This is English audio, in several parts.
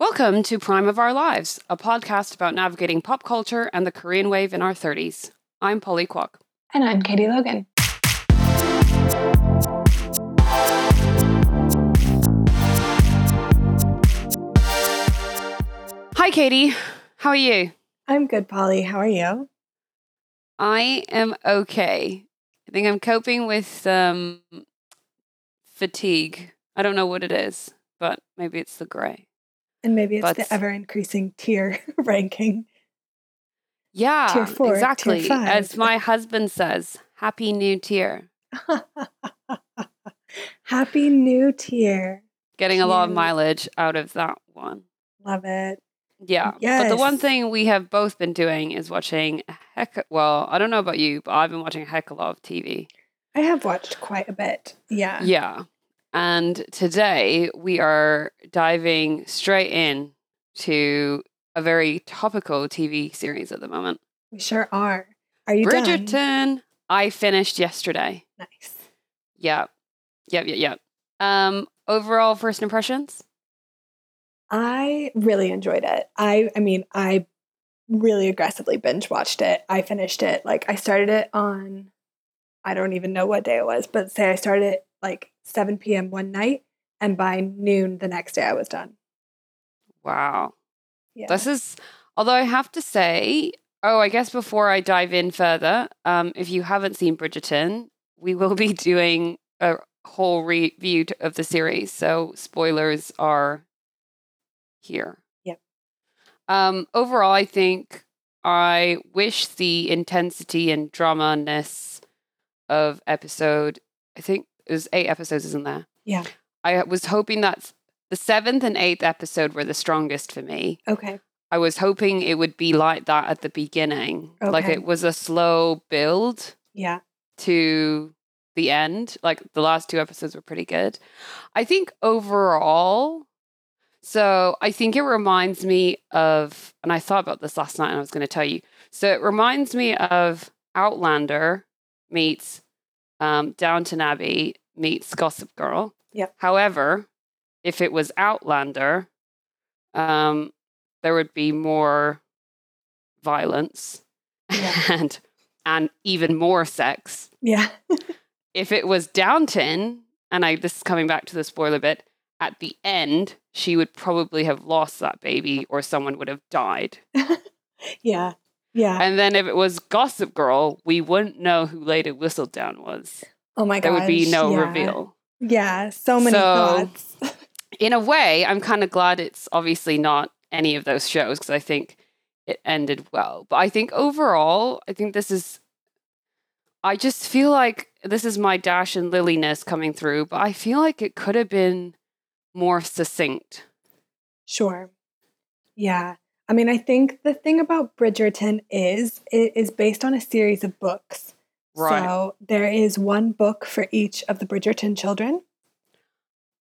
Welcome to Prime of Our Lives, a podcast about navigating pop culture and the Korean wave in our 30s. I'm Polly Kwok. And I'm Katie Logan. Hi, Katie. How are you? I'm good, Polly. How are you? I am okay. I think I'm coping with fatigue. I don't know what it is, but maybe it's the gray. And maybe it's the ever-increasing tier ranking. Yeah, tier 4, exactly. Tier 5. As my husband says, happy new tier. Happy new tier. Getting a lot of mileage out of that one. Love it. Yeah. Yes. But the one thing we have both been doing is watching a heck... Well, I don't know about you, but I've been watching a heck of a lot of TV. I have watched quite a bit. Yeah. Yeah. And today we are diving straight in to a very topical TV series at the moment. We sure are. Are you Bridgerton, done? I finished yesterday. Nice. Yep. Overall first impressions? I really enjoyed it. I mean, I really aggressively binge watched it. I finished it. Like I started it on, I don't even know what day it was, but say I started it like 7 p.m. one night, and by noon the next day I was done. Wow. Yeah. This is, although I have to say, I guess before I dive in further, if you haven't seen Bridgerton, we will be doing a whole review of the series, so spoilers are here. Yep. Overall, I think I wish the intensity and drama-ness of episode, I think, it was 8 episodes, isn't there? Yeah. I was hoping that the 7th and 8th episode were the strongest for me. Okay. I was hoping it would be like that at the beginning. Okay. Like it was a slow build. Yeah. To the end. Like the last 2 episodes were pretty good. I think overall, so I think it reminds me of, and I thought about this last night and I was going to tell you. So it reminds me of Outlander meets Downton Abbey meets Gossip Girl. Yeah. However, if it was Outlander, there would be more violence and even more sex. Yeah. If it was Downton, and this is coming back to the spoiler bit, at the end she would probably have lost that baby, or someone would have died. Yeah. Yeah. And then if it was Gossip Girl, we wouldn't know who Lady Whistledown was. Oh my god. There would be no reveal. Yeah, so many thoughts. In a way, I'm kind of glad it's obviously not any of those shows, because I think it ended well. But I think overall, I just feel like this is my Dash and Lily-ness coming through, but I feel like it could have been more succinct. Sure. Yeah. I mean, I think the thing about Bridgerton is it is based on a series of books. Right. So there is one book for each of the Bridgerton children.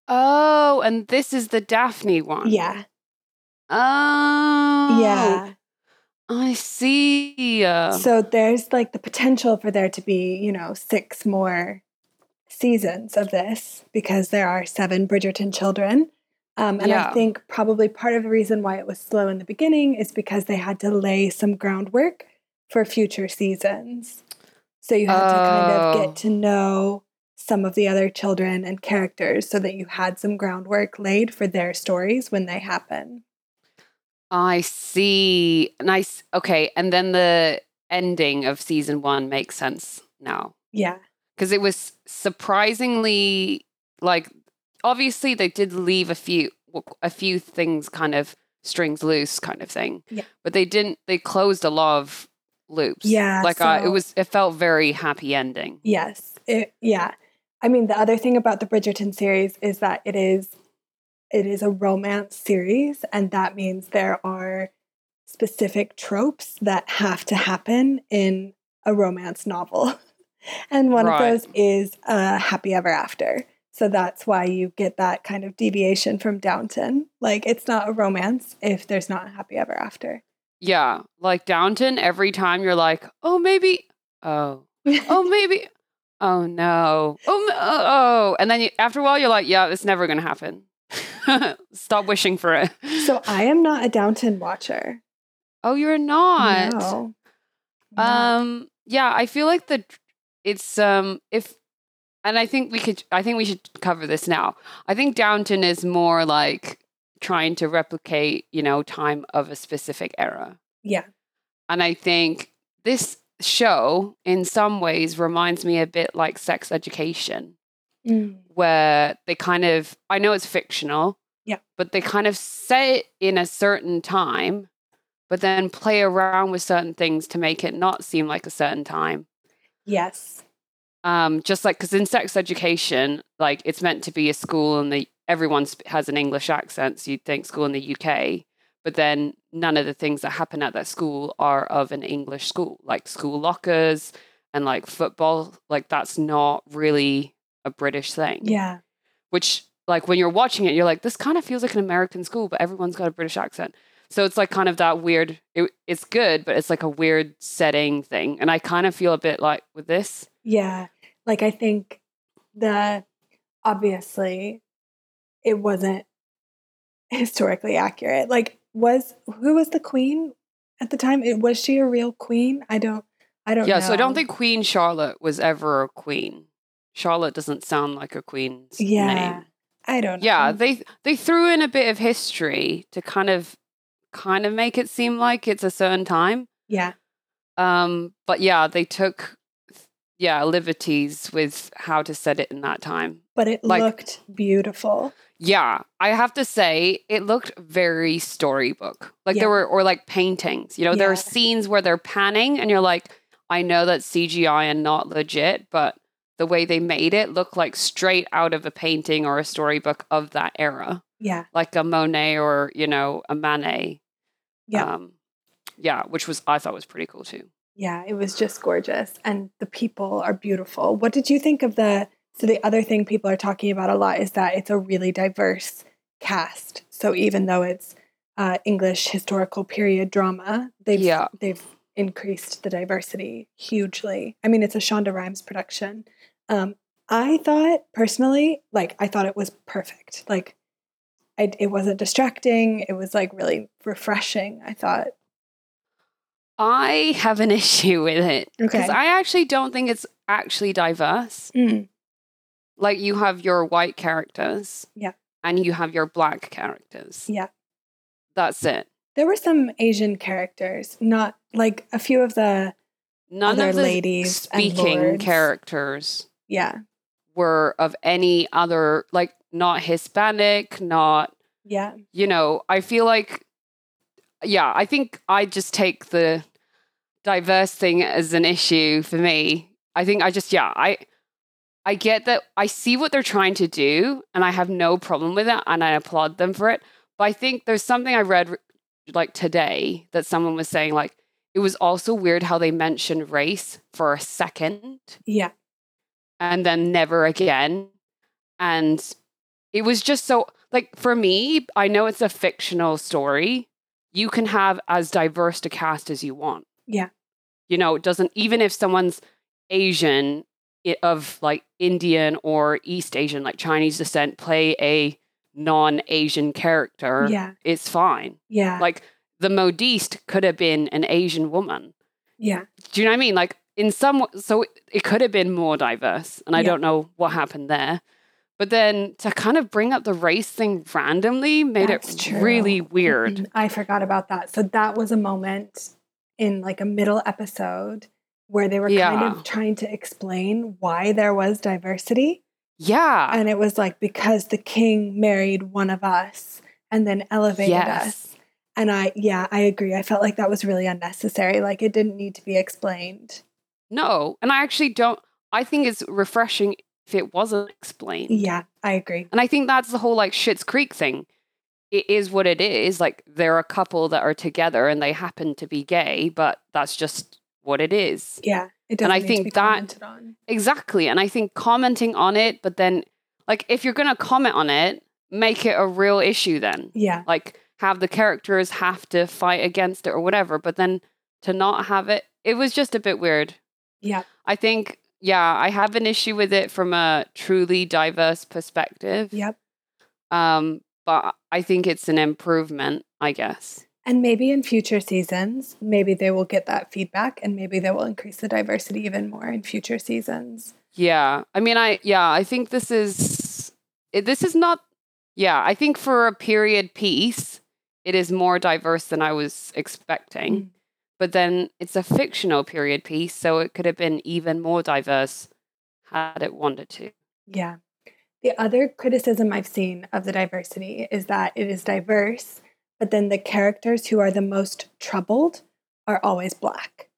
Oh, and this is the Daphne one. Yeah. Oh. Yeah. I see. So there's like the potential for there to be, 6 more seasons of this, because there are 7 Bridgerton children. I think probably part of the reason why it was slow in the beginning is because they had to lay some groundwork for future seasons. So you had to kind of get to know some of the other children and characters so that you had some groundwork laid for their stories when they happen. I see. Nice. Okay. And then the ending of season 1 makes sense now. Yeah. Because it was surprisingly like... Obviously, they did leave a few things kind of strings loose kind of thing. Yeah. But they closed a lot of loops. Yeah. Like it felt very happy ending. Yes. Yeah. I mean, the other thing about the Bridgerton series is that it is a romance series. And that means there are specific tropes that have to happen in a romance novel. And one of those is a happy ever after. So that's why you get that kind of deviation from Downton. Like, it's not a romance if there's not a happy ever after. Yeah. Like, Downton, every time you're like, maybe. Oh, no. And then after a while, you're like, yeah, it's never going to happen. Stop wishing for it. So I am not a Downton watcher. Oh, you're not. No. Yeah, I feel like I think we should cover this now. I think Downton is more like trying to replicate, time of a specific era. Yeah. And I think this show in some ways reminds me a bit like Sex Education, where they kind of, I know it's fictional, yeah, but they kind of set it in a certain time, but then play around with certain things to make it not seem like a certain time. Yes. Just like, because in Sex Education, like it's meant to be a school and everyone has an English accent, so you'd think school in the UK, but then none of the things that happen at that school are of an English school, like school lockers and like football, like that's not really a British thing. Yeah. Which like when you're watching it, you're like, this kind of feels like an American school, but everyone's got a British accent. So it's like kind of that weird, it's good, but it's like a weird setting thing. And I kind of feel a bit like with this. Yeah. Like I think that obviously it wasn't historically accurate. Like who was the queen at the time? Was she a real queen? I don't know. Yeah, so I don't think Queen Charlotte was ever a queen. Charlotte doesn't sound like a queen's name. I don't know. Yeah, they threw in a bit of history to kind of make it seem like it's a certain time. Yeah. But yeah, they took liberties with how to set it in that time. But it looked beautiful. Yeah, I have to say it looked very storybook. Like there were paintings. There are scenes where they're panning and you're like, I know that's CGI and not legit, but the way they made it look like straight out of a painting or a storybook of that era. Yeah. Like a Monet or, a Manet. Yeah. Which I thought was pretty cool too. Yeah, it was just gorgeous. And the people are beautiful. What did you think of the other thing people are talking about a lot is that it's a really diverse cast. So even though it's English historical period drama, they've increased the diversity hugely. I mean, it's a Shonda Rhimes production. I thought personally, I thought it was perfect. Like, it wasn't distracting. It was really refreshing, I thought. I have an issue with it because I actually don't think it's actually diverse. Mm. Like you have your white characters, and you have your black characters, That's it. There were some Asian characters, not like a few of the none other of the ladies speaking and lords. Characters, were of any other not Hispanic, not I feel like. Yeah, I think I just take the diverse thing as an issue for me. I think I just, I get that. I see what they're trying to do and I have no problem with it and I applaud them for it. But I think there's something I read today that someone was saying it was also weird how they mentioned race for a second. Yeah. And then never again. And it was just so for me, I know it's a fictional story. You can have as diverse a cast as you want. Yeah. It doesn't, even if someone's Asian of Indian or East Asian, Chinese descent, play a non-Asian character. Yeah. It's fine. Yeah. The modiste could have been an Asian woman. Yeah. Do you know what I mean? So it could have been more diverse and I don't know what happened there. But then to kind of bring up the race thing randomly made really weird. I forgot about that. So that was a moment in a middle episode where they were kind of trying to explain why there was diversity. Yeah. And it was because the king married one of us and then elevated us. And I agree. I felt that was really unnecessary. It didn't need to be explained. No. And I actually don't. I think it's refreshing if it wasn't explained. Yeah, I agree. And I think that's the whole Schitt's Creek thing. It is what it is. They're a couple that are together and they happen to be gay, but that's just what it is. Yeah, it doesn't need to be commented on. Exactly. And I think commenting on it, but then if you're going to comment on it, make it a real issue then. Yeah. Have the characters have to fight against it or whatever, but then to not have it, it was just a bit weird. Yeah. I think... Yeah, I have an issue with it from a truly diverse perspective. Yep. but I think it's an improvement, I guess. And maybe in future seasons, maybe they will get that feedback and maybe they will increase the diversity even more in future seasons. Yeah. I mean, I think I think for a period piece, it is more diverse than I was expecting. Mm. But then it's a fictional period piece, so it could have been even more diverse had it wanted to. Yeah. The other criticism I've seen of the diversity is that it is diverse, but then the characters who are the most troubled are always Black.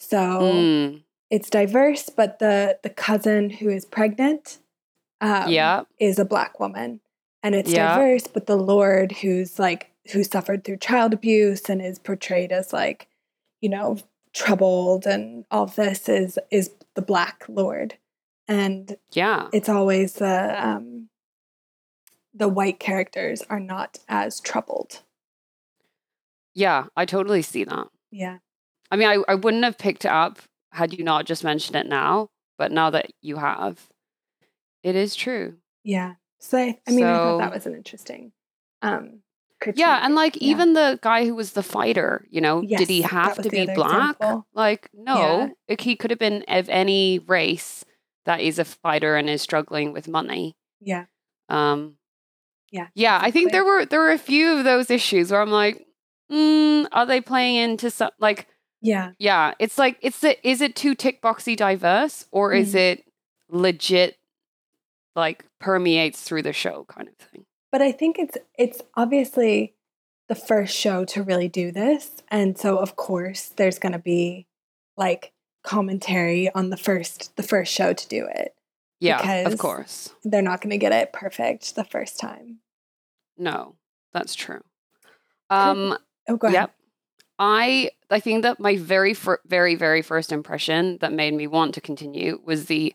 So it's diverse, but the cousin who is pregnant is a Black woman. And it's diverse, but the Lord who suffered through child abuse and is portrayed as troubled and all of this is the Black Lord. And it's always the white characters are not as troubled. Yeah, I totally see that. Yeah. I mean, I wouldn't have picked it up had you not just mentioned it now, but now that you have, it is true. Yeah. So, I thought that was an interesting critique. Yeah, and even the guy who was the fighter, did he have to be Black? Example. No. Yeah. He could have been of any race that is a fighter and is struggling with money. Yeah. I think there were a few of those issues where I'm like, are they playing into some it's like is it too tick boxy diverse or is it legit permeates through the show kind of thing? But I think it's obviously the first show to really do this, and so of course there's going to be commentary on the first show to do it. Yeah, because of course. They're not going to get it perfect the first time. No, that's true. Go ahead. Yep. I think that my very, very first impression that made me want to continue was the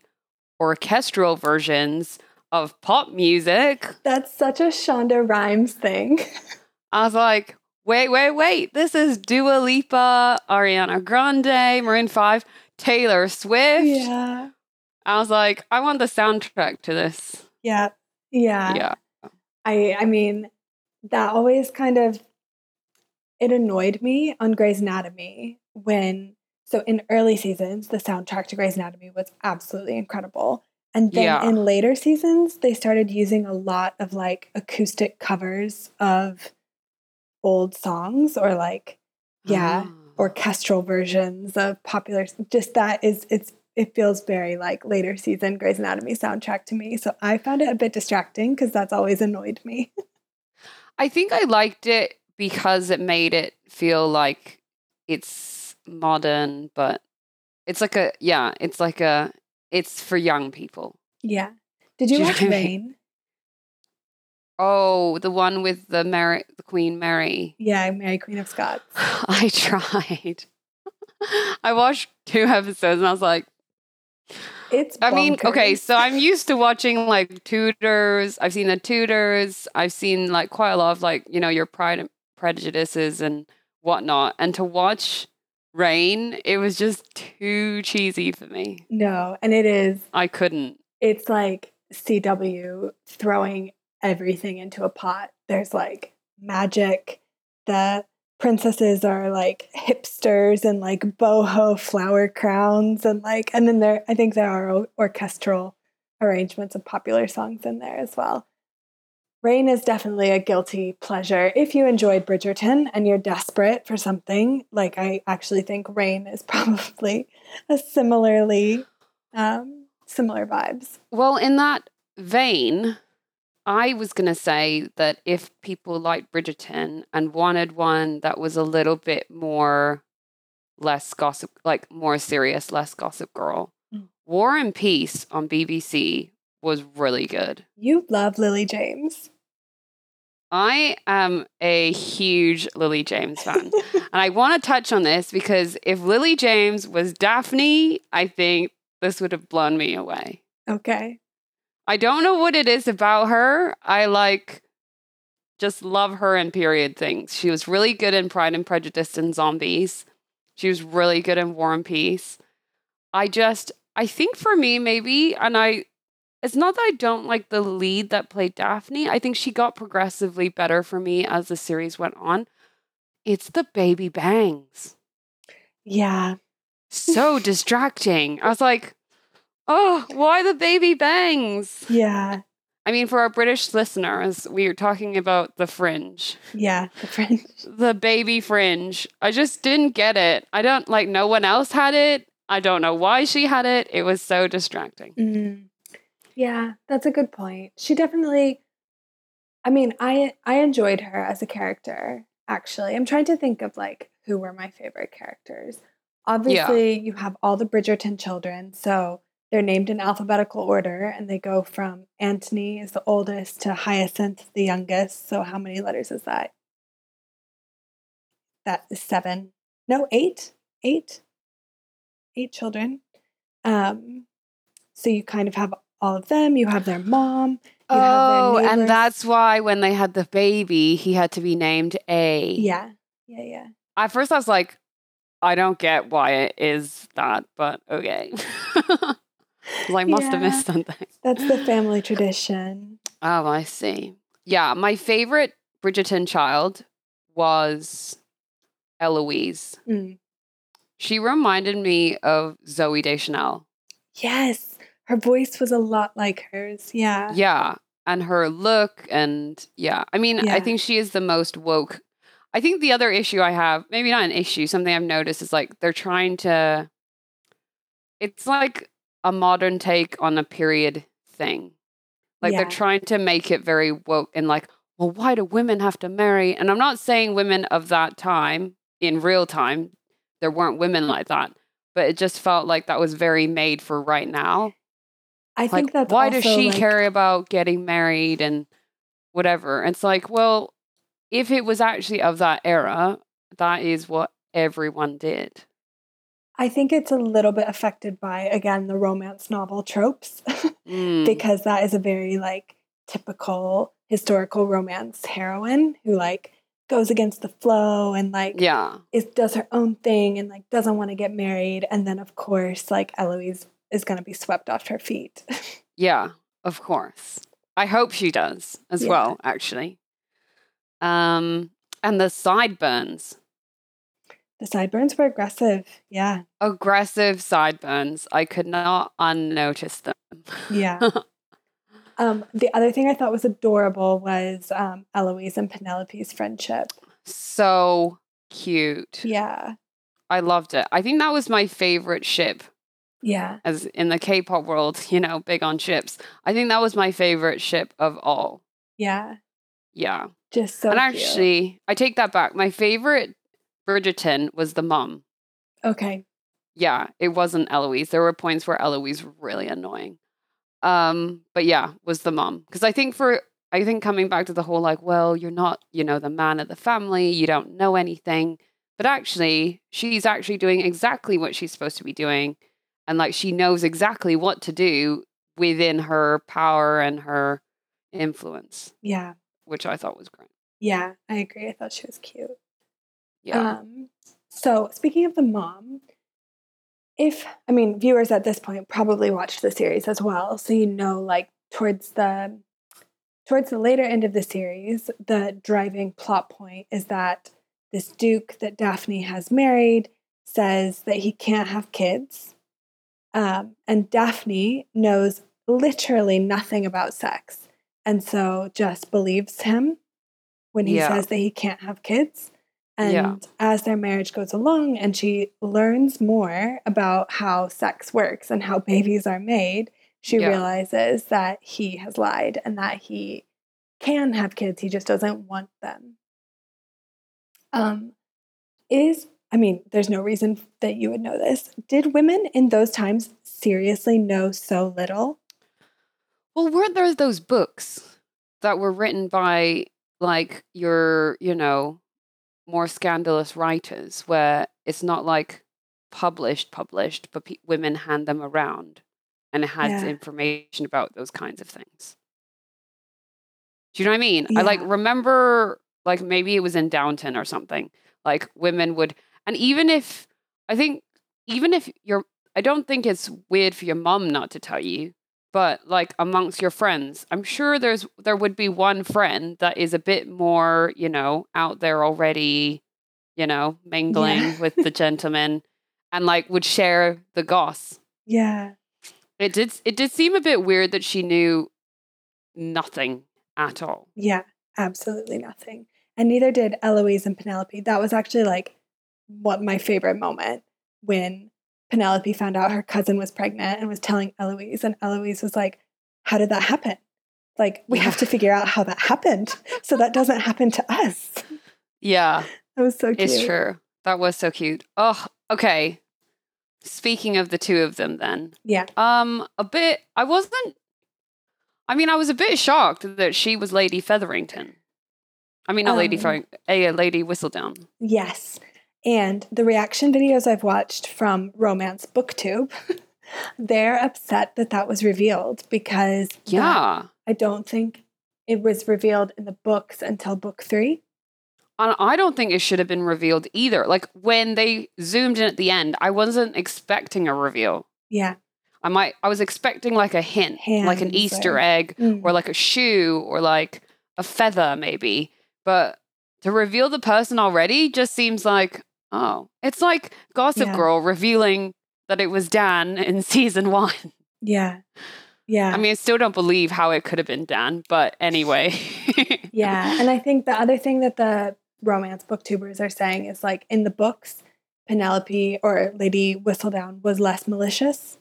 orchestral versions of pop music. That's such a Shonda Rhimes thing. I was like, wait. This is Dua Lipa, Ariana Grande, Maroon 5, Taylor Swift. Yeah. I was like, I want the soundtrack to this. Yeah. Yeah. Yeah. I mean, that always it annoyed me on Grey's Anatomy so in early seasons, the soundtrack to Grey's Anatomy was absolutely incredible. And then in later seasons, they started using a lot of acoustic covers of old songs or orchestral versions of popular, just that is, it feels very later season Grey's Anatomy soundtrack to me. So I found it a bit distracting because that's always annoyed me. I think I liked it because it made it feel like it's modern, but it's for young people. Yeah. Did you watch Vain? Oh, the one with the Queen Mary. Yeah, Mary Queen of Scots. I tried. I watched 2 episodes and I was like, it's bonkers. I mean, okay, so I'm used to watching Tudors. I've seen the Tudors. I've seen quite a lot of your Pride and Prejudices and whatnot. And to watch Rain, it was just too cheesy for me. No, and it is. I couldn't. It's like CW throwing everything into a pot. There's magic. The princesses are hipsters and boho flower crowns and and then there I think there are orchestral arrangements of popular songs in there as well. Rain is definitely a guilty pleasure. If you enjoyed Bridgerton and you're desperate for something, I actually think Rain is probably a similar vibes. Well, in that vein, I was going to say that if people liked Bridgerton and wanted one that was a little bit more, less gossip, more serious, less Gossip Girl, War and Peace on BBC was really good. You love Lily James. I am a huge Lily James fan. And I want to touch on this because if Lily James was Daphne, I think this would have blown me away. Okay. I don't know what it is about her. I just love her in period things. She was really good in Pride and Prejudice and Zombies. She was really good in War and Peace. I think for me maybe, and I It's not that I don't like the lead that played Daphne. I think she got progressively better for me as the series went on. It's the baby bangs. Yeah. So distracting. I was like, oh, why the baby bangs? Yeah. I mean, for our British listeners, we are talking about the fringe. Yeah, the fringe. The baby fringe. I just didn't get it. I don't, like, no one else had it. I don't know why she had it. It was so distracting. Mm. Yeah, that's a good point. She definitely, I mean, I enjoyed her as a character, actually. I'm trying to think of, like, who were my favorite characters. Obviously, you have all the Bridgerton children, so they're named in alphabetical order, and they go from Antony is the oldest to Hyacinth, the youngest. So how many letters is that? That is 7. No, 8. 8 children. So you kind of have all of them. You have their mom. You have their neighbors. And that's why when they had the baby, he had to be named A. Yeah. At first I was like, I don't get why it is that, but okay. I must have missed something. That's the family tradition. Oh, I see. Yeah, my favorite Bridgerton child was Eloise. Mm. She reminded me of Zooey Deschanel. Yes, her voice was a lot like hers. Yeah. Yeah, and her look and I mean, I think she is the most woke. I think the other issue I have, maybe not an issue, something I've noticed is like they're trying to, it's like a modern take on a period thing. Like they're trying to make it very woke and like, well, why do women have to marry? And I'm not saying women of that time in real time, there weren't women like that, but it just felt like that was very made for right now. I like, think that's why also, does she like, care about getting married and whatever? It's like, well, if it was actually of that era, that is what everyone did. I think it's a little bit affected by, again, the romance novel tropes, because that is a very, like, typical historical romance heroine who, like, goes against the flow and, like, does her own thing and, like, doesn't want to get married. And then, of course, like, Eloise is going to be swept off her feet. Yeah, of course. I hope she does as well, actually. And the sideburns. The sideburns were aggressive, yeah. Aggressive sideburns. I could not unnotice them. Yeah. The other thing I thought was adorable was Eloise and Penelope's friendship. So cute. Yeah. I loved it. I think that was my favorite ship. Yeah. As in the K-pop world, you know, big on ships. I think that was my favorite ship of all. Yeah. Yeah. Just so cute. And actually, I take that back. My favorite Bridgerton was the mom. Okay. Yeah, it wasn't Eloise. There were points where Eloise was really annoying. But yeah, was the mom. Because I think coming back to the whole like, well, you're not, you know, the man of the family, you don't know anything. But actually, she's actually doing exactly what she's supposed to be doing. And like she knows exactly what to do within her power and her influence. Yeah. Which I thought was great. Yeah, I agree. I thought she was cute. Yeah. So speaking of the mom, viewers at this point probably watched the series as well. So, you know, like towards the later end of the series, the driving plot point is that this duke that Daphne has married says that he can't have kids. And Daphne knows literally nothing about sex. And so just believes him when he says that he can't have kids. And as their marriage goes along and she learns more about how sex works and how babies are made, she realizes that he has lied and that he can have kids. He just doesn't want them. There's no reason that you would know this. Did women in those times seriously know so little? Well, weren't there those books that were written by, like, your, you know, more scandalous writers where it's not, like, published, but women hand them around and it has information about those kinds of things? Do you know what I mean? Yeah. I, like, remember, like, maybe it was in Downton or something. Like, women would, and I don't think it's weird for your mom not to tell you, but like amongst your friends, I'm sure there would be one friend that is a bit more, you know, out there already, you know, mingling with the gentlemen and like would share the goss. Yeah. It did seem a bit weird that she knew nothing at all. Yeah, absolutely nothing. And neither did Eloise and Penelope. That was actually like my favorite moment, when Penelope found out her cousin was pregnant and was telling Eloise, and Eloise was like, how did that happen? Like, we have to figure out how that happened so that doesn't happen to us. Yeah. That was so cute. It's true. That was so cute. Oh, okay. Speaking of the two of them then. Yeah. I was a bit shocked that she was Lady Featherington. I mean, not Lady Whistledown. Yes. And the reaction videos I've watched from Romance BookTube, they're upset that was revealed because I don't think it was revealed in the books until book 3. And I don't think it should have been revealed either. Like, when they zoomed in at the end, I wasn't expecting a reveal. Yeah. I was expecting like a hint, like an Easter egg or like a shoe or like a feather maybe. But to reveal the person already just seems like, oh, it's like Gossip Girl revealing that it was Dan in season 1. Yeah. Yeah. I mean, I still don't believe how it could have been Dan, but anyway. Yeah. And I think the other thing that the romance booktubers are saying is, like, in the books, Penelope or Lady Whistledown was less malicious.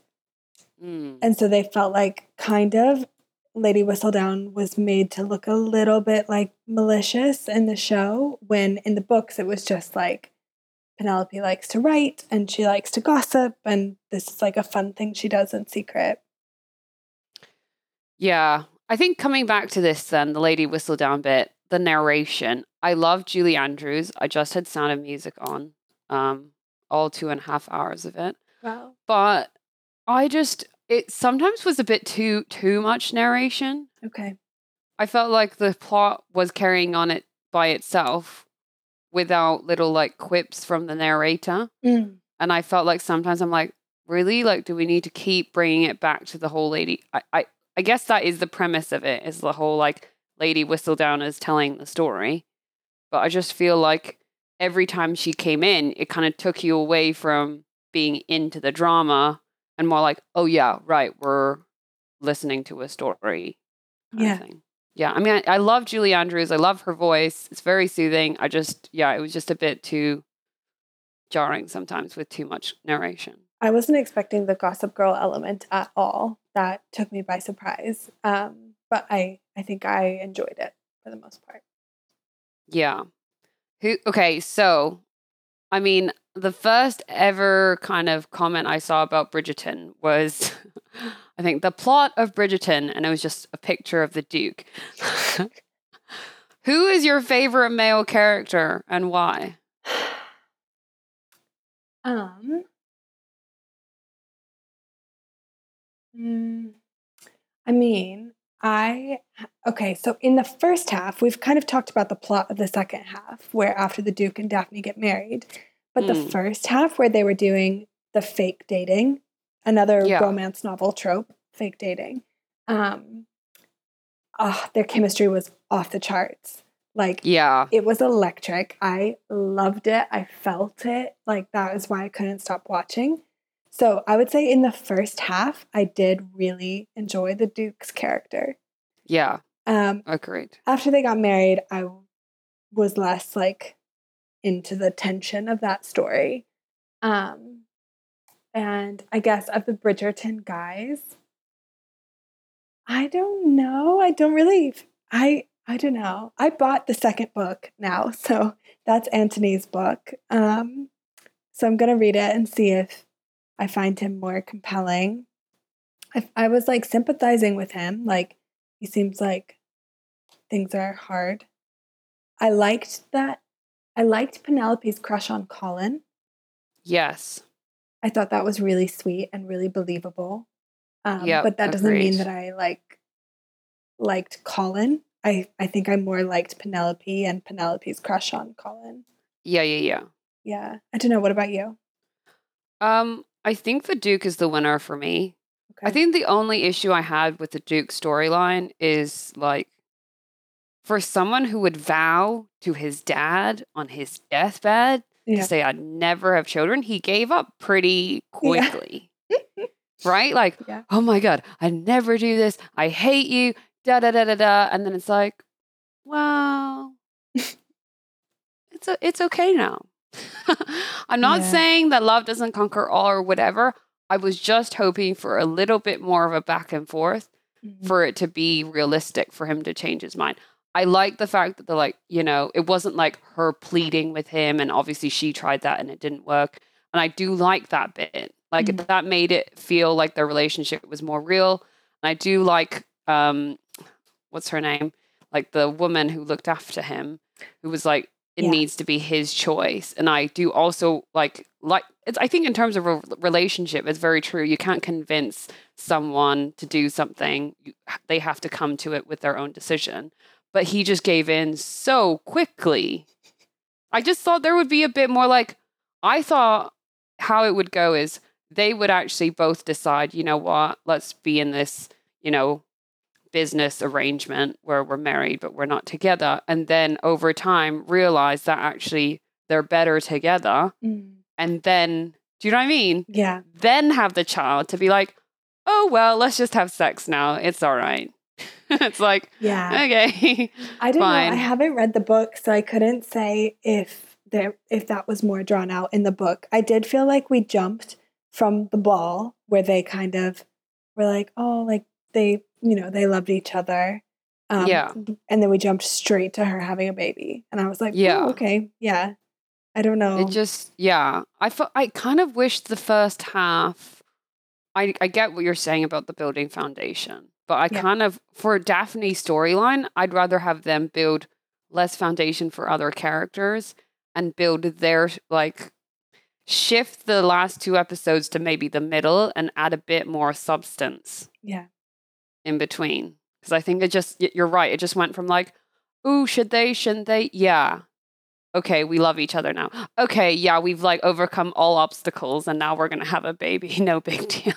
Mm. And so they felt like kind of Lady Whistledown was made to look a little bit like malicious in the show, when in the books it was just like Penelope likes to write and she likes to gossip, and this is like a fun thing she does in secret. Yeah. I think coming back to this then, the Lady Whistledown bit, the narration, I love Julie Andrews. I just had Sound of Music on, all 2.5 hours of it. Wow. But it sometimes was a bit too much narration. Okay. I felt like the plot was carrying on it by itself without little like quips from the narrator. Mm. And I felt like sometimes I'm like, really? Like, do we need to keep bringing it back to the whole lady? I guess that is the premise of it, is the whole like Lady Whistledown is telling the story. But I just feel like every time she came in, it kind of took you away from being into the drama. And more like, oh, yeah, right, we're listening to a story. Yeah. Thing. Yeah. I mean, I love Julie Andrews. I love her voice. It's very soothing. It was just a bit too jarring sometimes with too much narration. I wasn't expecting the Gossip Girl element at all. That took me by surprise. But I think I enjoyed it for the most part. Yeah. The first ever kind of comment I saw about Bridgerton was, I think, the plot of Bridgerton, and it was just a picture of the Duke. Who is your favorite male character and why? So in the first half, we've kind of talked about the plot of the second half, where after the Duke and Daphne get married. But the first half, where they were doing the fake dating, another romance novel trope, fake dating, their chemistry was off the charts. Like, it was electric. I loved it. I felt it. Like, that is why I couldn't stop watching. So I would say in the first half, I did really enjoy the Duke's character. Yeah. Agreed. After they got married, I was less, like, into the tension of that story. And I guess of the Bridgerton guys, I don't know. I don't really, I don't know. I bought the second book now, so that's Anthony's book. So I'm going to read it and see if I find him more compelling. I was like sympathizing with him. Like, he seems like things are hard. I liked Penelope's crush on Colin. Yes. I thought that was really sweet and really believable. But that doesn't mean that I liked Colin. I think I more liked Penelope and Penelope's crush on Colin. Yeah. I don't know. What about you? I think the Duke is the winner for me. Okay. I think the only issue I had with the Duke storyline is, like, for someone who would vow to his dad on his deathbed to say, I'd never have children, he gave up pretty quickly. Yeah. Right? Like, oh my God, I never do this. I hate you. Da, da, da, da, da. And then it's like, well, it's okay now. I'm not saying that love doesn't conquer all or whatever. I was just hoping for a little bit more of a back and forth for it to be realistic for him to change his mind. I like the fact that they're like, you know, it wasn't like her pleading with him, and obviously she tried that and it didn't work. And I do like that bit. Like that made it feel like their relationship was more real. And I do like, what's her name? Like the woman who looked after him, who was like, it needs to be his choice. And I do also like it's, I think in terms of a relationship, it's very true. You can't convince someone to do something. They have to come to it with their own decision. But he just gave in so quickly. I just thought there would be a bit more, like, I thought how it would go is they would actually both decide, you know what, let's be in this, you know, business arrangement where we're married but we're not together, and then over time realize that actually they're better together, and then, do you know what I mean? Yeah. Then have the child to be like, oh well, let's just have sex now, it's all right. It's like, yeah, okay. I don't know, I haven't read the book, so I couldn't say if that was more drawn out in the book. I did feel like we jumped from the ball where they kind of were like, oh, like they, you know, they loved each other. And then we jumped straight to her having a baby. And I was like, yeah, okay. Yeah. I don't know. It just, yeah. I kind of wish the first half, I get what you're saying about the building foundation, but I kind of, for Daphne's storyline, I'd rather have them build less foundation for other characters and build their, like, shift the last two episodes to maybe the middle and add a bit more substance. Yeah. In between, because I think it just, you're right, it just went from like, ooh, should they, shouldn't they, yeah, okay, we love each other now, okay, yeah, we've like overcome all obstacles and now we're gonna have a baby, no big deal.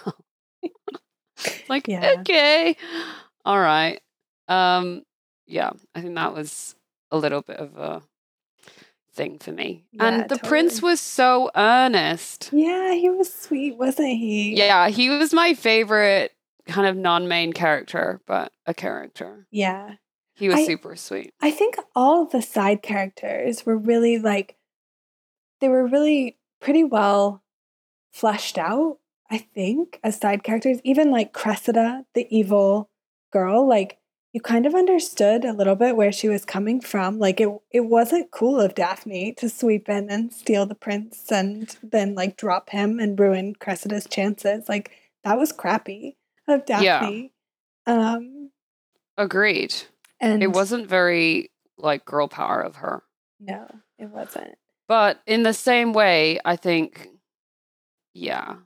Like, okay, all right. Yeah, I think that was a little bit of a thing for me. Yeah, and the prince was so earnest. Yeah, he was sweet, wasn't he? Yeah, he was my favorite kind of non-main character, but a character. Yeah. He was super sweet. I think all the side characters were really, like, they were really pretty well fleshed out, I think, as side characters. Even, like, Cressida, the evil girl, like, you kind of understood a little bit where she was coming from. Like, it wasn't cool of Daphne to sweep in and steal the prince and then, like, drop him and ruin Cressida's chances. Like, that was crappy of Daphne. Yeah. Agreed. And it wasn't very, like, girl power of her. No, it wasn't. But in the same way, I think, yeah.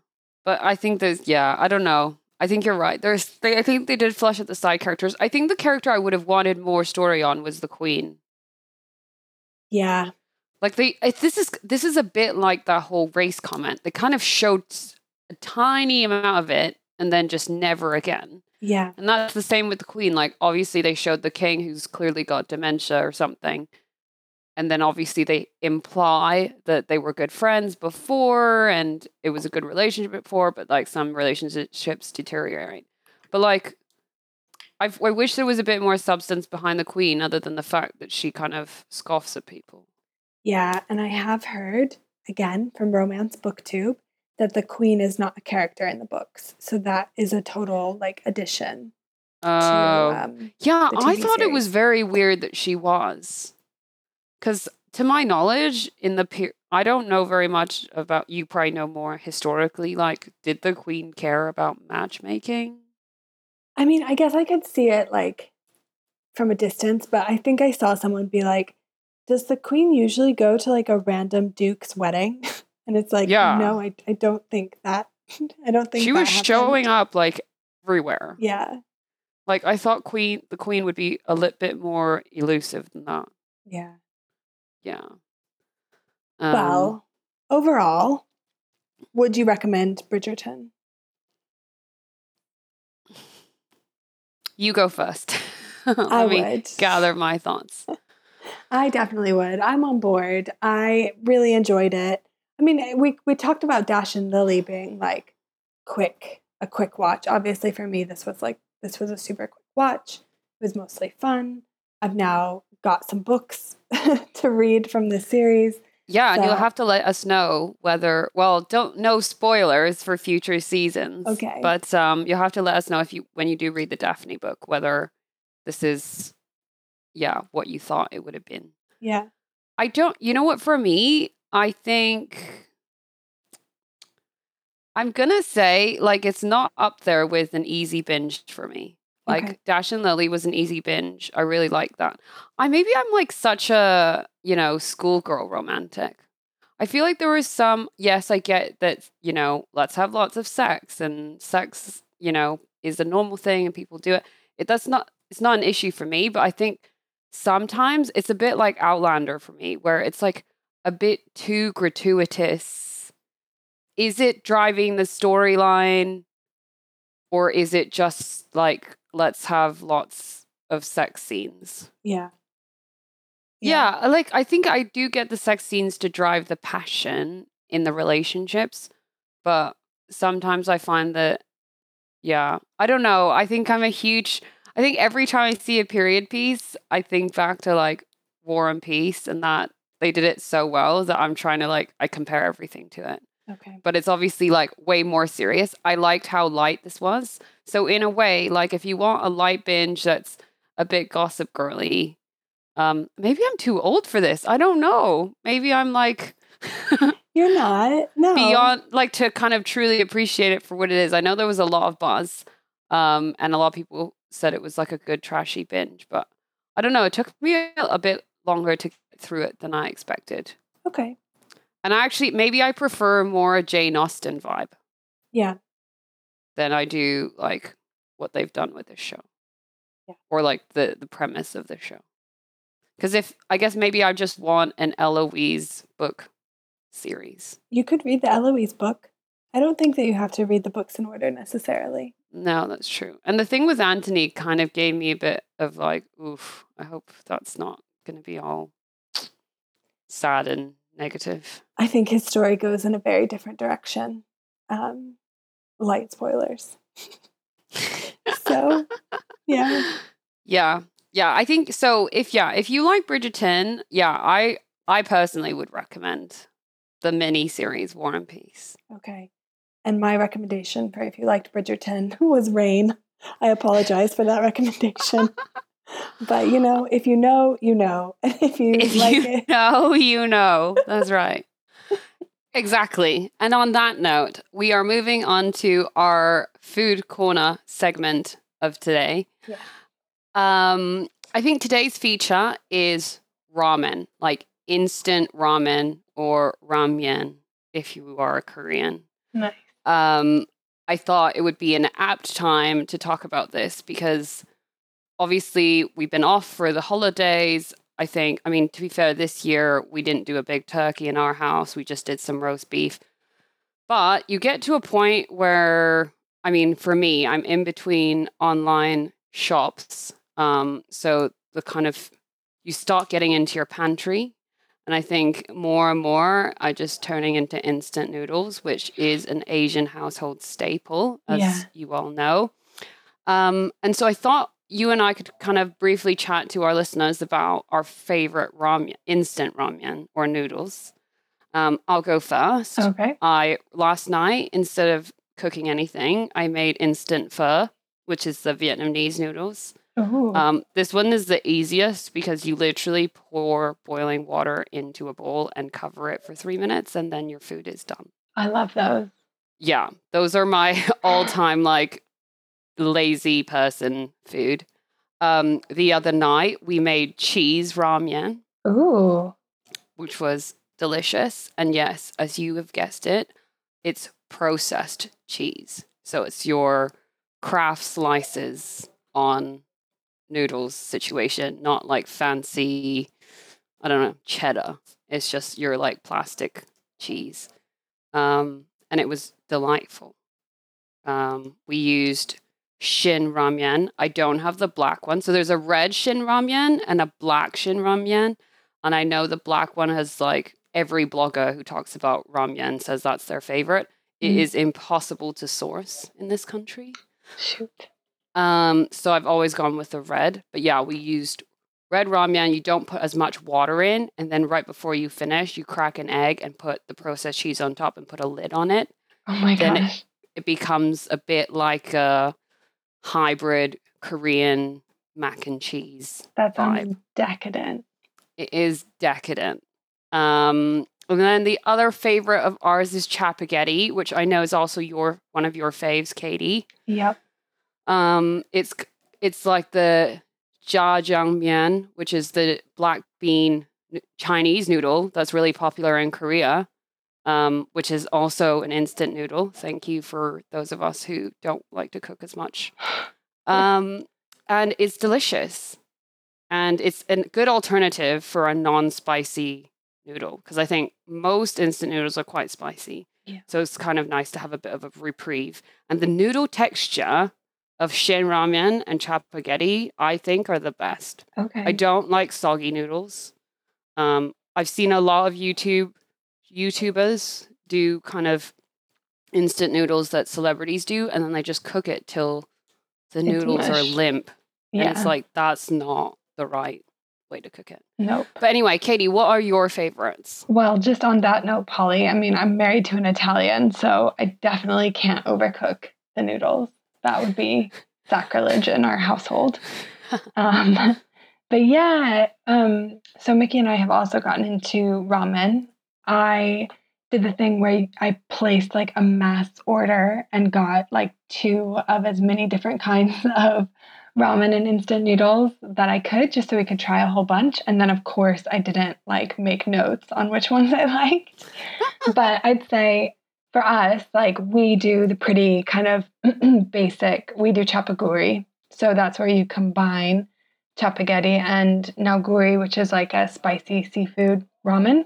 But I think there's, yeah, I don't know. I think you're right. I think they did flesh out the side characters. I think the character I would have wanted more story on was the queen. Yeah. Like, this is a bit like that whole race comment. They kind of showed a tiny amount of it, and then just never again. Yeah. And that's the same with the queen. Like, obviously they showed the king, who's clearly got dementia or something. And then obviously they imply that they were good friends before and it was a good relationship before, but, like, some relationships deteriorate. But, like, I wish there was a bit more substance behind the queen other than the fact that she kind of scoffs at people. Yeah. And I have heard, again, from Romance BookTube, that the queen is not a character in the books. So that is a total, like, addition. Yeah, I thought series. It was very weird that she was. Because to my knowledge, I don't know very much about, you probably know more historically, like, did the queen care about matchmaking? I mean, I guess I could see it, like, from a distance, but I think I saw someone be like, does the queen usually go to, like, a random duke's wedding? And it's like, no, I don't think that. I don't think she was happened. Showing up, like, everywhere. Yeah. Like, I thought the queen would be a little bit more elusive than that. Yeah. Yeah. Well, overall, would you recommend Bridgerton? You go first. Let me gather my thoughts. I definitely would. I'm on board. I really enjoyed it. I mean, we talked about Dash and Lily being like a quick watch. Obviously, for me, this was a super quick watch. It was mostly fun. I've now got some books to read from this series. Yeah, so. And you'll have to let us know whether, no spoilers for future seasons. Okay. But you'll have to let us know when you do read the Daphne book, whether this is, what you thought it would have been. Yeah. For me, I think I'm going to say, it's not up there with an easy binge for me. Okay. Dash and Lily was an easy binge. I really like that. Maybe I'm such a, schoolgirl romantic. I feel like there was some, yes, I get that, let's have lots of sex and sex, is a normal thing and people do it. It's not an issue for me, but I think sometimes it's a bit like Outlander for me, where it's a bit too gratuitous. Is it driving the storyline? Or is it just let's have lots of sex scenes? Yeah. Yeah. I think I do get the sex scenes to drive the passion in the relationships. But sometimes I find that, I don't know. I think every time I see a period piece, I think back to War and Peace, and that they did it so well that I'm trying to I compare everything to it. Okay. But it's obviously way more serious. I liked how light this was. So in a way, if you want a light binge that's a bit Gossip Girly, maybe I'm too old for this. I don't know. Maybe I'm You're not. No. Beyond to kind of truly appreciate it for what it is. I know there was a lot of buzz, and a lot of people said it was a good trashy binge, but I don't know. It took me a bit longer to get through it than I expected. Okay. And actually, maybe I prefer more a Jane Austen vibe. Yeah. Than I do, what they've done with this show. Yeah. Or, the premise of the show. Because I guess maybe I just want an Eloise book series. You could read the Eloise book. I don't think that you have to read the books in order, necessarily. No, that's true. And the thing with Anthony kind of gave me a bit of, oof, I hope that's not going to be all sad and negative. I think his story goes in a very different direction. Light spoilers. So, yeah. Yeah. Yeah. I think so. If you like Bridgerton, I personally would recommend the mini series War and Peace. Okay. And my recommendation for if you liked Bridgerton was Rain. I apologize for that recommendation. But, if you know, you know. And if you know. That's right. Exactly. And on that note, we are moving on to our food corner segment of today. Yeah. I think today's feature is ramen, instant ramen or ramyeon, if you are a Korean. Nice. I thought it would be an apt time to talk about this because obviously, we've been off for the holidays. To be fair, this year, we didn't do a big turkey in our house. We just did some roast beef. But you get to a point where, for me, I'm in between online shops. So you start getting into your pantry. And I think more and more are just turning into instant noodles, which is an Asian household staple, as you all know. And so I thought, you and I could kind of briefly chat to our listeners about our favorite ramen, instant ramen or noodles. I'll go first. Okay. Last night, instead of cooking anything, I made instant pho, which is the Vietnamese noodles. This one is the easiest because you literally pour boiling water into a bowl and cover it for 3 minutes and then your food is done. I love those. Yeah. Those are my all-time lazy person food. The other night we made cheese ramyeon. Ooh. Which was delicious. And yes, as you have guessed it, it's processed cheese. So it's your Kraft slices on noodles situation, not fancy, I don't know, cheddar. It's just your plastic cheese. And it was delightful. We used Shin ramyeon. I don't have the black one. So there's a red Shin ramyeon and a black Shin ramyeon. And I know the black one has, like, every blogger who talks about ramyeon says that's their favorite. It is impossible to source in this country. Shoot. So I've always gone with the red. But yeah, we used red ramyeon. You don't put as much water in. And then right before you finish, you crack an egg and put the processed cheese on top and put a lid on it. Oh my gosh. Then it becomes a bit like a hybrid Korean mac and cheese. That sounds decadent. It is decadent. And then the other favorite of ours is Chapagetti, which I know is also one of your faves, Katie. Yep. It's like the jjajangmyeon, which is the black bean Chinese noodle that's really popular in Korea, which is also an instant noodle. Thank you for those of us who don't like to cook as much. And it's delicious. And it's a good alternative for a non-spicy noodle, because I think most instant noodles are quite spicy. Yeah. So it's kind of nice to have a bit of a reprieve. And the noodle texture of Shin ramyeon and Chapagetti, I think, are the best. Okay. I don't like soggy noodles. I've seen a lot of YouTubers do kind of instant noodles that celebrities do, and then they just cook it till the noodles are limp. Yeah. And it's like, that's not the right way to cook it. Nope. But anyway, Katie, what are your favorites? Well, just on that note, Polly, I mean, I'm married to an Italian, so I definitely can't overcook the noodles. That would be sacrilege in our household. But yeah, so Mickey and I have also gotten into ramen. I did the thing where I placed like a mass order and got like 2 of as many different kinds of ramen and instant noodles that I could, just so we could try a whole bunch. And then of course I didn't like make notes on which ones I liked, but I'd say for us, like, we do the pretty kind of basic, we do Chapaguri. So that's where you combine Chapagetti and Neoguri, which is like a spicy seafood ramen.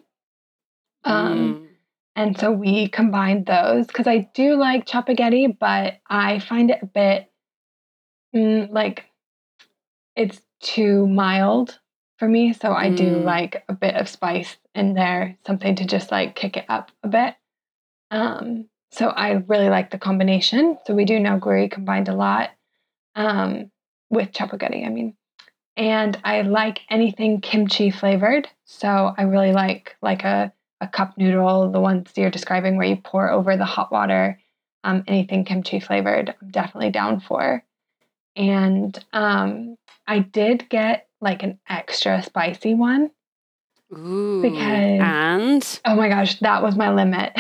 And so we combined those, because I do like Chapagetti, but I find it a bit like it's too mild for me, so I do like a bit of spice in there, something to just like kick it up a bit. So I really like the combination. So we do Neoguri combined a lot with Chapagetti, I mean. And I like anything kimchi flavored, so I really like a cup noodle, the ones you're describing where you pour over the hot water. Anything kimchi flavored, I'm definitely down for. And I did get like an extra spicy one. Ooh, because, and? Oh my gosh, that was my limit.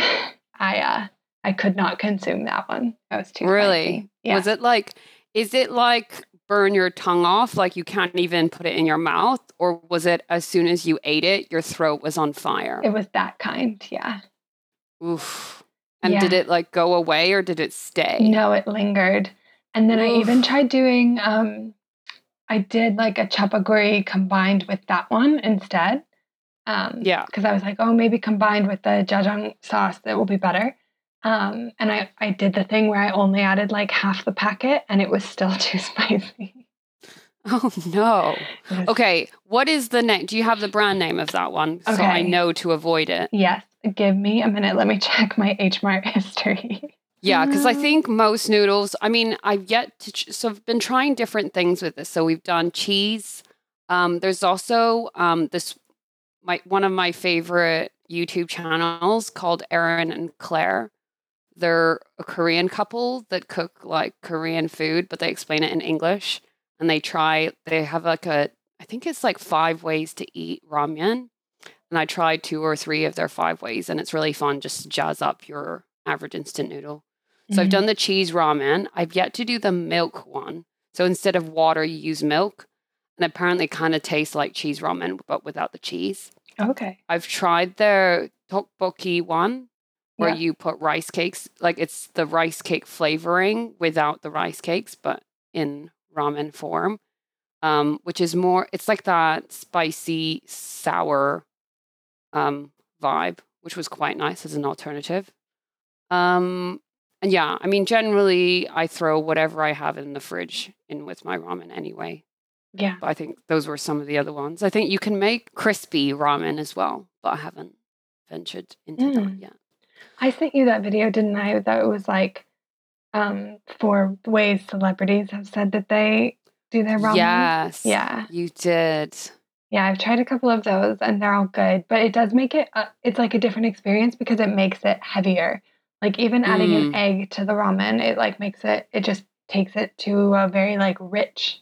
I could not consume that one. I was too spicy. Yeah. Was it like, is it like burn your tongue off, like you can't even put it in your mouth? Or was it as soon as you ate it, your throat was on fire? It was that kind, yeah. Oof. And did it like go away or did it stay? No, it lingered. And then I even tried doing, I did like a Chapaguri combined with that one instead. Because I was like, oh, maybe combined with the jjajang sauce, that will be better. And I did the thing where I only added like half the packet and it was still too spicy. Oh, no. Yes. Okay. What is the name? Do you have the brand name of that one? Okay. So I know to avoid it. Yes. Give me a minute. Let me check my H Mart history. Yeah, because I think most noodles, I mean, I've yet to, so I've been trying different things with this. So we've done cheese. There's also one of my favorite YouTube channels called Aaron and Claire. They're a Korean couple that cook like Korean food, but they explain it in English. And they have like I think it's like 5 ways to eat ramyeon. And I tried 2 or 3 of their 5 ways. And it's really fun just to jazz up your average instant noodle. So I've done the cheese ramen. I've yet to do the milk one. So instead of water, you use milk. And apparently kind of tastes like cheese ramen, but without the cheese. Okay. I've tried their Tokboki one, where you put rice cakes. Like, it's the rice cake flavoring without the rice cakes, but in ramen form, which is more, it's like that spicy, sour vibe, which was quite nice as an alternative. And yeah, I mean, generally I throw whatever I have in the fridge in with my ramen anyway. Yeah. But I think those were some of the other ones. I think you can make crispy ramen as well, but I haven't ventured into that yet. I sent you that video, didn't I? That it was like four ways celebrities have said that they do their ramen. Yes. Yeah. You did. Yeah, I've tried a couple of those and they're all good, but it does make it, it's like a different experience because it makes it heavier. Like even adding an egg to the ramen, it like makes it, it just takes it to a very like rich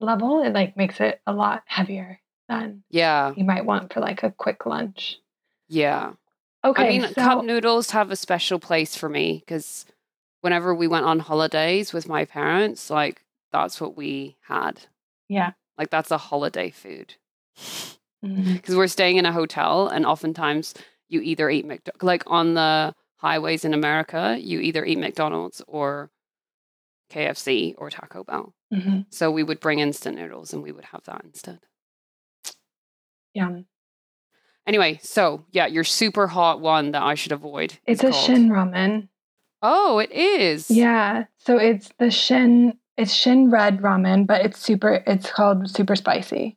level. It like makes it a lot heavier than you might want for like a quick lunch. Yeah. Okay. I mean, cup noodles have a special place for me because whenever we went on holidays with my parents, like that's what we had. Yeah. Like that's a holiday food because we're staying in a hotel and oftentimes you either eat like on the highways in America, you either eat McDonald's or KFC or Taco Bell. Mm-hmm. So we would bring instant noodles and we would have that instead. Yeah. Anyway, so yeah, your super hot one that I should avoid. It's a Shin ramen. Oh, it is. Yeah. So it's the Shin. It's Shin red ramen, but it's called super spicy.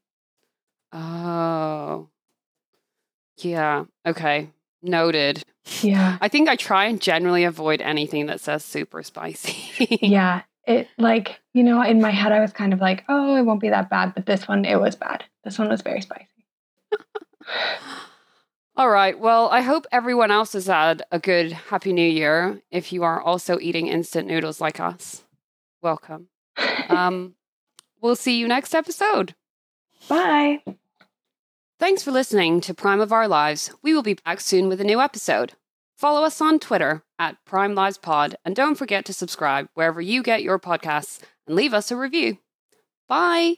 Oh. Yeah. Okay. Noted. Yeah. I think I try and generally avoid anything that says super spicy. Yeah. It like, you know, in my head I was kind of like, oh, it won't be that bad, but this one, it was bad. This one was very spicy. All right. Well, I hope everyone else has had a good Happy New Year. If you are also eating instant noodles like us. Welcome. We'll see you next episode. Bye. Thanks for listening to Prime of Our Lives. We will be back soon with a new episode. Follow us on Twitter @PrimeLivesPod, and don't forget to subscribe wherever you get your podcasts and leave us a review. Bye.